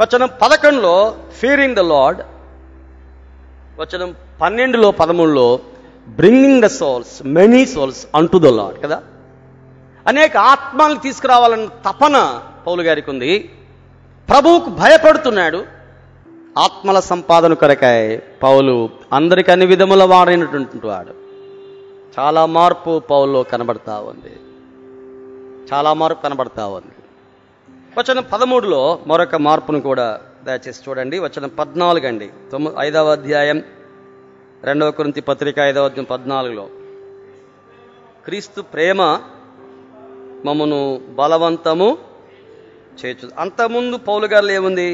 వచనం 11లో ఫియరింగ్ ద లార్డ్, వచనం 12, 13లో bringing the souls, many souls unto the Lord కదా. అనేక ఆత్మల్ని తీసుకురావాలన్న తపన పౌలు గారికి ఉంది. ప్రభువుకు భయపడుతున్నాడు. ఆత్మల సంపాదన కొరకై పౌలు అందరికి అన్ని విధముల వాడైనటువంటి వాడు. చాలా మార్పు పౌల్లో కనబడతా ఉంది, చాలా మార్పు కనబడతా ఉంది. వచనం 13లో మరొక మార్పును కూడా దయచేసి చూడండి. వచనం 14 అండి, 5వ అధ్యాయం, 2వ కొరింథీ పత్రిక 5వ అధ్యాయం 14లో క్రీస్తు ప్రేమ మమ్మను బలవంతము చేయచ్చు. అంతకుముందు పౌలు గారు ఏముంది?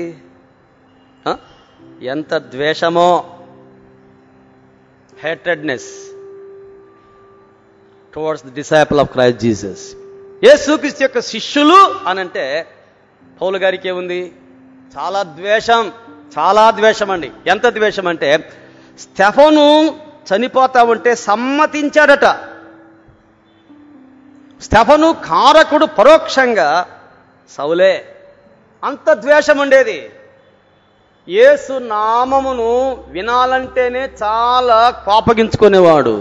ఎంత ద్వేషమో, hatedness towards the disciple of Christ Jesus, యేసుక్రీస్తు యొక్క శిష్యులు అనంటే పౌలు గారికి ఏముంది? చాలా ద్వేషం, చాలా ద్వేషం అండి. ఎంత ద్వేషం అంటే, స్టెఫను చనిపోతా ఉంటే సమ్మతించాడట. స్టెఫను కారకుడు పరోక్షంగా సౌలే. అంత ద్వేషం ఉండేది. యేసు నామమును వినాలంటేనే చాలా కోపగించుకునేవాడు.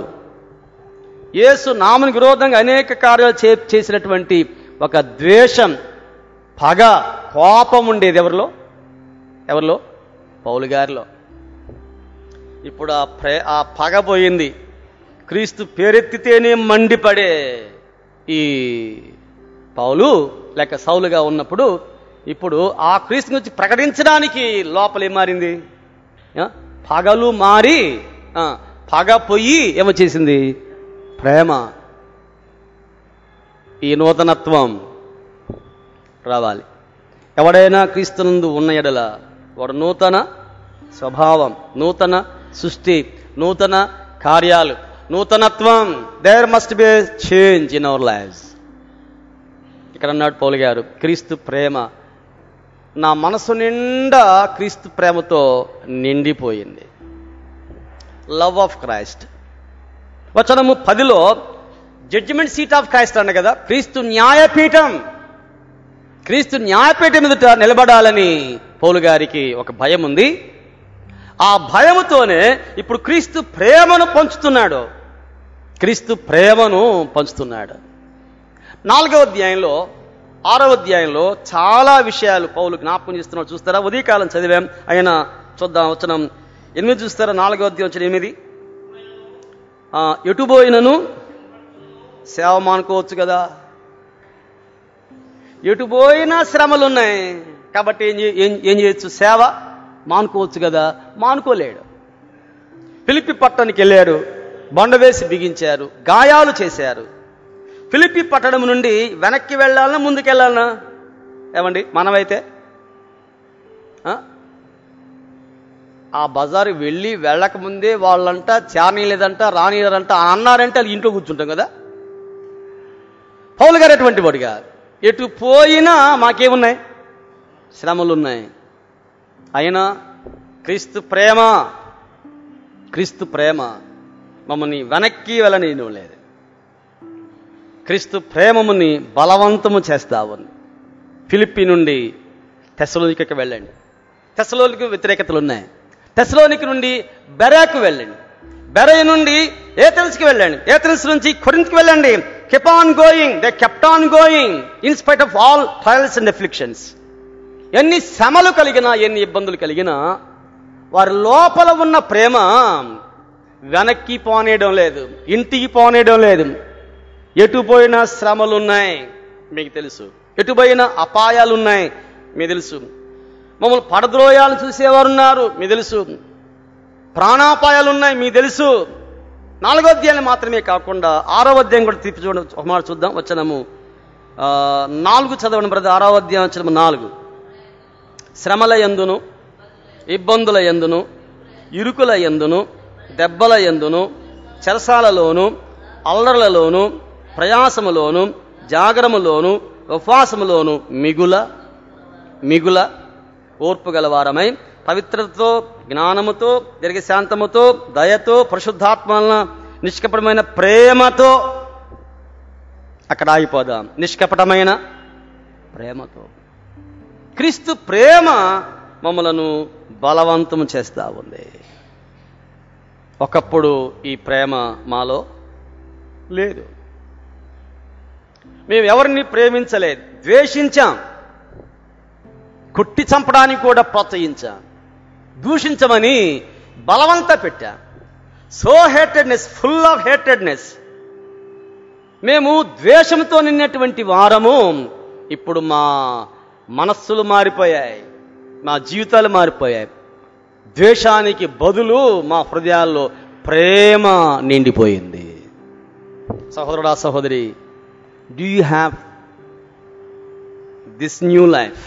యేసు నామను విరోధంగా అనేక కార్యాలు చేసినటువంటి ఒక ద్వేషం, పగ, కోపం ఉండేది. ఎవరిలో? పౌలు గారిలో. ఇప్పుడు ఆ పగ పోయింది. క్రీస్తు పేరెత్తితేనే మండిపడే ఈ పౌలు లేక సౌలుగా ఉన్నప్పుడు ఇప్పుడు ఆ క్రీస్తు గురించి ప్రకటించడానికి లోపల ఏం మారింది? పగలు మారి, పగ పోయి ఏమో చేసింది? ప్రేమ. ఈ నూతనత్వం రావాలి. ఎవడైనా క్రీస్తునందు ఉన్న ఎడల వాడు నూతన స్వభావం, నూతన సృష్టి, నూతన కార్యాలు, నూతనత్వం. There must be a change in our lives. ఇక్కడ అన్నాడు పౌలు గారు, క్రీస్తు ప్రేమ నా మనసు నిండా క్రీస్తు ప్రేమతో నిండిపోయింది. Love of Christ. వచనము 10లో జడ్జిమెంట్ సీట్ ఆఫ్ క్రైస్ట్ అన్న కదా, క్రీస్తు న్యాయపీఠం, క్రీస్తు న్యాయపీఠం ఎదుట నిలబడాలని పౌలు గారికి ఒక భయం ఉంది. ఆ భయముతోనే ఇప్పుడు క్రీస్తు ప్రేమను పంచుతున్నాడు, క్రీస్తు ప్రేమను పంచుతున్నాడు. 6వ అధ్యాయంలో చాలా విషయాలు పౌలు జ్ఞాపకం చేస్తున్నాడు. చూస్తారా, ఉదయకాలం చదివాం. ఆయన చూద్దాం, వచనం 8 చూస్తారా, 4వ అధ్యాయం 8. ఎటుబోయినను సేవ మానుకోవచ్చు కదా, ఎటుబోయినా శ్రమలు ఉన్నాయి కాబట్టి ఏం చేయొచ్చు, సేవ మానుకోవచ్చు కదా. మానుకోలేడు. ఫిలిప్పి పట్టణానికి వెళ్ళాడు, బండవేసి బిగించారు, గాయాలు చేశారు. ఫిలిప్పి పట్టణం నుండి వెనక్కి వెళ్ళాలన్నా ముందుకెళ్ళాలన్నా, ఏమండి మనమైతే ఆ బజారు వెళ్ళి వెళ్ళకముందే వాళ్ళంట చేరనీయలేదంట, రానియలేదంట అన్నారంటే వాళ్ళు ఇంట్లో కూర్చుంటాం కదా. పౌలు గారు అటువంటి వాడిగా, ఎటు పోయినా మాకేమున్నాయి, శ్రమలున్నాయి. అయినా క్రీస్తు ప్రేమ మమ్మల్ని వెనక్కి వెళ్ళనీయడం లేదు. క్రీస్తు ప్రేమముని బలవంతము చేస్తావు. ఫిలిప్పి నుండి తెస్సలోనికకి వెళ్ళండి, తెస్సలోనికి వ్యతిరేకతలు ఉన్నాయి. తెస్సలోనికి నుండి బెరాకు వెళ్ళండి, బెరయ నుండి ఏథెన్స్కి వెళ్ళండి, ఏథెన్స్ నుంచి కొరింథ్కి వెళ్ళండి. Keep on going, they kept on going in spite of all trials and afflictions. ఎన్ని శ్రమలు కలిగినా, ఎన్ని ఇబ్బందులు కలిగినా వారి లోపల ఉన్న ప్రేమ వెనక్కి పోనేయడం లేదు, ఇంటికి పోనేయడం లేదు. ఎటుపోయిన శ్రమలున్నాయి మీకు తెలుసు, ఎటుపోయిన అపాయాలున్నాయి మీకు తెలుసు, మమ్మల్ని పడద్రోయాలు చూసేవారున్నారు మీ తెలుసు, ప్రాణాపాయాలున్నాయి మీ తెలుసు. 4వ అధ్యాయం మాత్రమే కాకుండా 6వ అధ్యాయం కూడా తీర్పు చూడండి, చూద్దాం. వచనము 4 చదవండి బ్రదర్, 6వ అధ్యాయం వచనము 4. శ్రమల యందును, ఇబ్బందుల యందును, ఇరుకుల యందును, దెబ్బల యందును, చెరసాలలోను, అల్లర్లలోను, ప్రయాసములోను, జాగరములోను, ఉపవాసములోను మిగుల ఓర్పు గలవారమై పవిత్రతతో, జ్ఞానముతో, దీర్ఘశాంతముతో, దయతో, పరిశుద్ధాత్మల నిష్కపటమైన ప్రేమతో. అక్కడ ఆగిపోదాం, నిష్కపటమైన ప్రేమతో. క్రీస్తు ప్రేమ మమ్మలను బలవంతం చేస్తూ ఉంది. ఒకప్పుడు ఈ ప్రేమ మాలో లేదు, మేము ఎవరిని ప్రేమించలేదు, ద్వేషించాం, కొట్టి చంపడానికి కూడా ప్రోత్సహించాం, దూషించమని బలవంత పెట్టాం. So hatedness, full of hatedness, మేము ద్వేషంతో నిన్నటువంటి వారము. ఇప్పుడు మా మనస్సులు మారిపోయాయి, మా జీవితాలు మారిపోయాయి. ద్వేషానికి బదులు మా హృదయాల్లో ప్రేమ నిండిపోయింది. సహోదరుడా, సహోదరి, do you have this new life,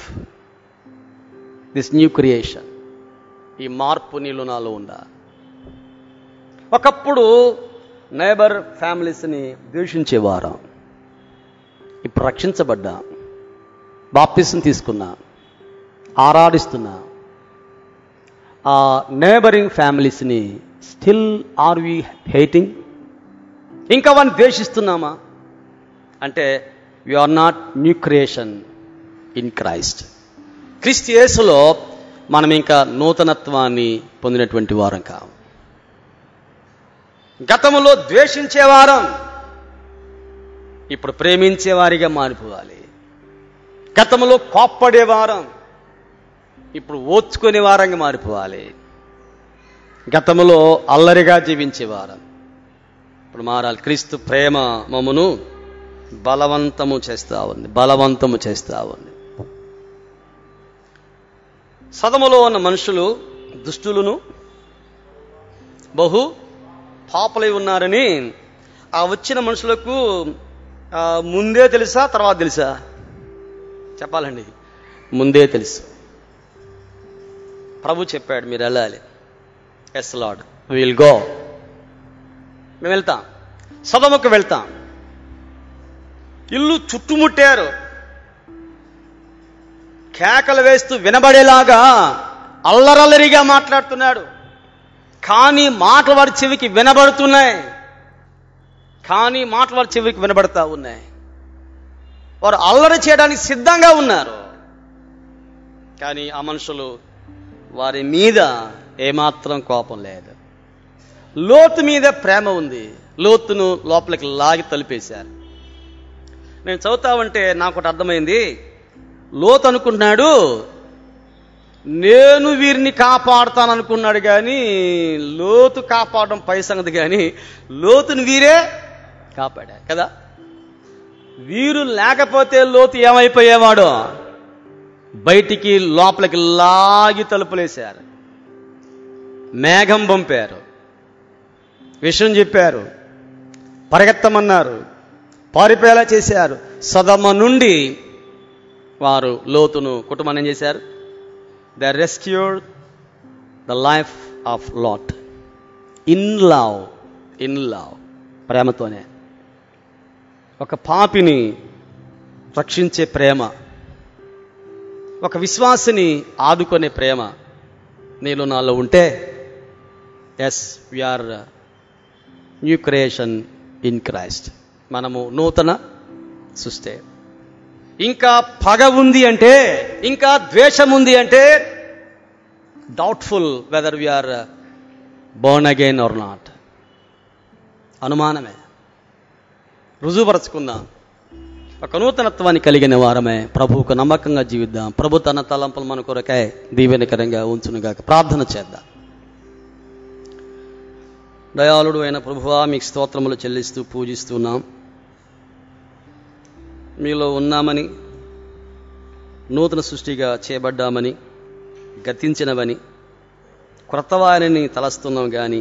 this new creation? ఈ మార్పు నీలో, నాలో ఉందా? ఒకప్పుడు నైబర్ ఫ్యామిలీస్ని ద్వేషించేవారం, ఇప్పుడు రక్షించబడ్డా, బాప్టిజం తీసుకున్నా, ఆరాధిస్తున్నా. ఆ నైబరింగ్ ఫ్యామిలీస్ని స్టిల్ ఆర్ వి హేటింగ్? ఇంకా వాడిని ద్వేషిస్తున్నామా? అంటే you are not new creation in Christ. క్రీస్తు యేసులో మనం ఇంకా నూతనత్వాన్ని పొందినటువంటి వారం కావు. గతములో ద్వేషించేవారం, ఇప్పుడు ప్రేమించేవారిగా మారిపోవాలి. గతములో కోప్పడేవారం, ఇప్పుడు ఓర్చుకునే వారంగా మారిపోవాలి. గతములో అల్లరిగా జీవించేవారం, ఇప్పుడు మారాలి. క్రీస్తు ప్రేమ మమ్మను బలవంతము చేస్తా ఉంది. సదములో ఉన్న మనుషులు దుష్టులను బహు పాపలై ఉన్నారని ఆ వచ్చిన మనుషులకు ముందే తెలుసా, తర్వాత తెలుసా? చెప్పాలండి, ముందే తెలుసు. ప్రభు చెప్పాడు, మీరు వెళ్ళాలి. Yes Lord, we will go. మేము వెళ్తాం, సొదొమకు వెళ్తాం. ఇల్లు చుట్టుముట్టారు, కేకలు వేస్తూ వినబడేలాగా అల్లరల్లరిగా మాట్లాడుతున్నాడు. కానీ మాటలు వారి చెవికి వినబడుతున్నాయి, వారు అల్లరి చేయడానికి సిద్ధంగా ఉన్నారు. కానీ ఆ మనుషులు వారి మీద ఏమాత్రం కోపం లేదు, లోతు మీద ప్రేమ ఉంది. లోతును లోపలికి లాగి తలిపేశారు. నేను చదువుతామంటే నాకు ఒకటి అర్థమైంది. లోతు అనుకున్నాడు, నేను వీరిని కాపాడుతాననుకున్నాడు. కానీ లోతు కాపాడడం పై సంగతి, కానీ లోతును వీరే కాపాడారు కదా. వీరు లేకపోతే లోతు ఏమైపోయేవాడో. బయటికి లోపలికి లాగి తలుపులేశారు, మేఘం పంపారు, విషయం చెప్పారు, పరిగెత్తమన్నారు, పారిపోయేలా చేశారు. సొదొమ నుండి వారు లోతును కుటుంబాన్ని ఏం చేశారు? The rescued the life of Lot in love ప్రేమతోనే. ఒక పాపిని రక్షించే ప్రేమ, ఒక విశ్వాసిని ఆదుకునే ప్రేమ నీలో నాలో ఉంటే, yes, we are new creation in Christ. మనము నూతన సృష్టి. ఇంకా పగ ఉంది అంటే, ఇంకా ద్వేషం ఉంది అంటే, doubtful whether we are born again or not. అనుమానమే. రుజువుపరచుకుందాం, ఒక నూతనత్వాన్ని కలిగిన వారమే. ప్రభువుకు నమ్మకంగా జీవిద్దాం. ప్రభు తన తలంపులు మన కొరకై దీవెనకరంగా ఉంచునుగాక. ప్రార్థన చేద్దాం. దయాళుడు అయిన ప్రభువా, మీకు స్తోత్రములు చెల్లిస్తూ పూజిస్తున్నాం. మీలో ఉన్నామని, నూతన సృష్టిగా చేయబడ్డామని, గతించినవని, క్రొత్తవారిని తలస్తున్నాం. కానీ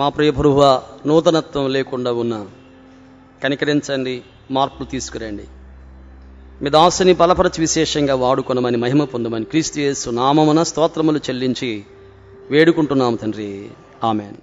మా ప్రియ ప్రభువా, నూతనత్వం లేకుండా ఉన్నాం. కనికరించండి, మార్పులు తీసుకురండి. మీ దాసుని బలపరచి విశేషంగా వాడుకొనమని, మహిమ పొందమని క్రీస్తు యేసు నామమున స్తోత్రములు చెల్లించి వేడుకుంటున్నాము తండ్రి. ఆమెన్.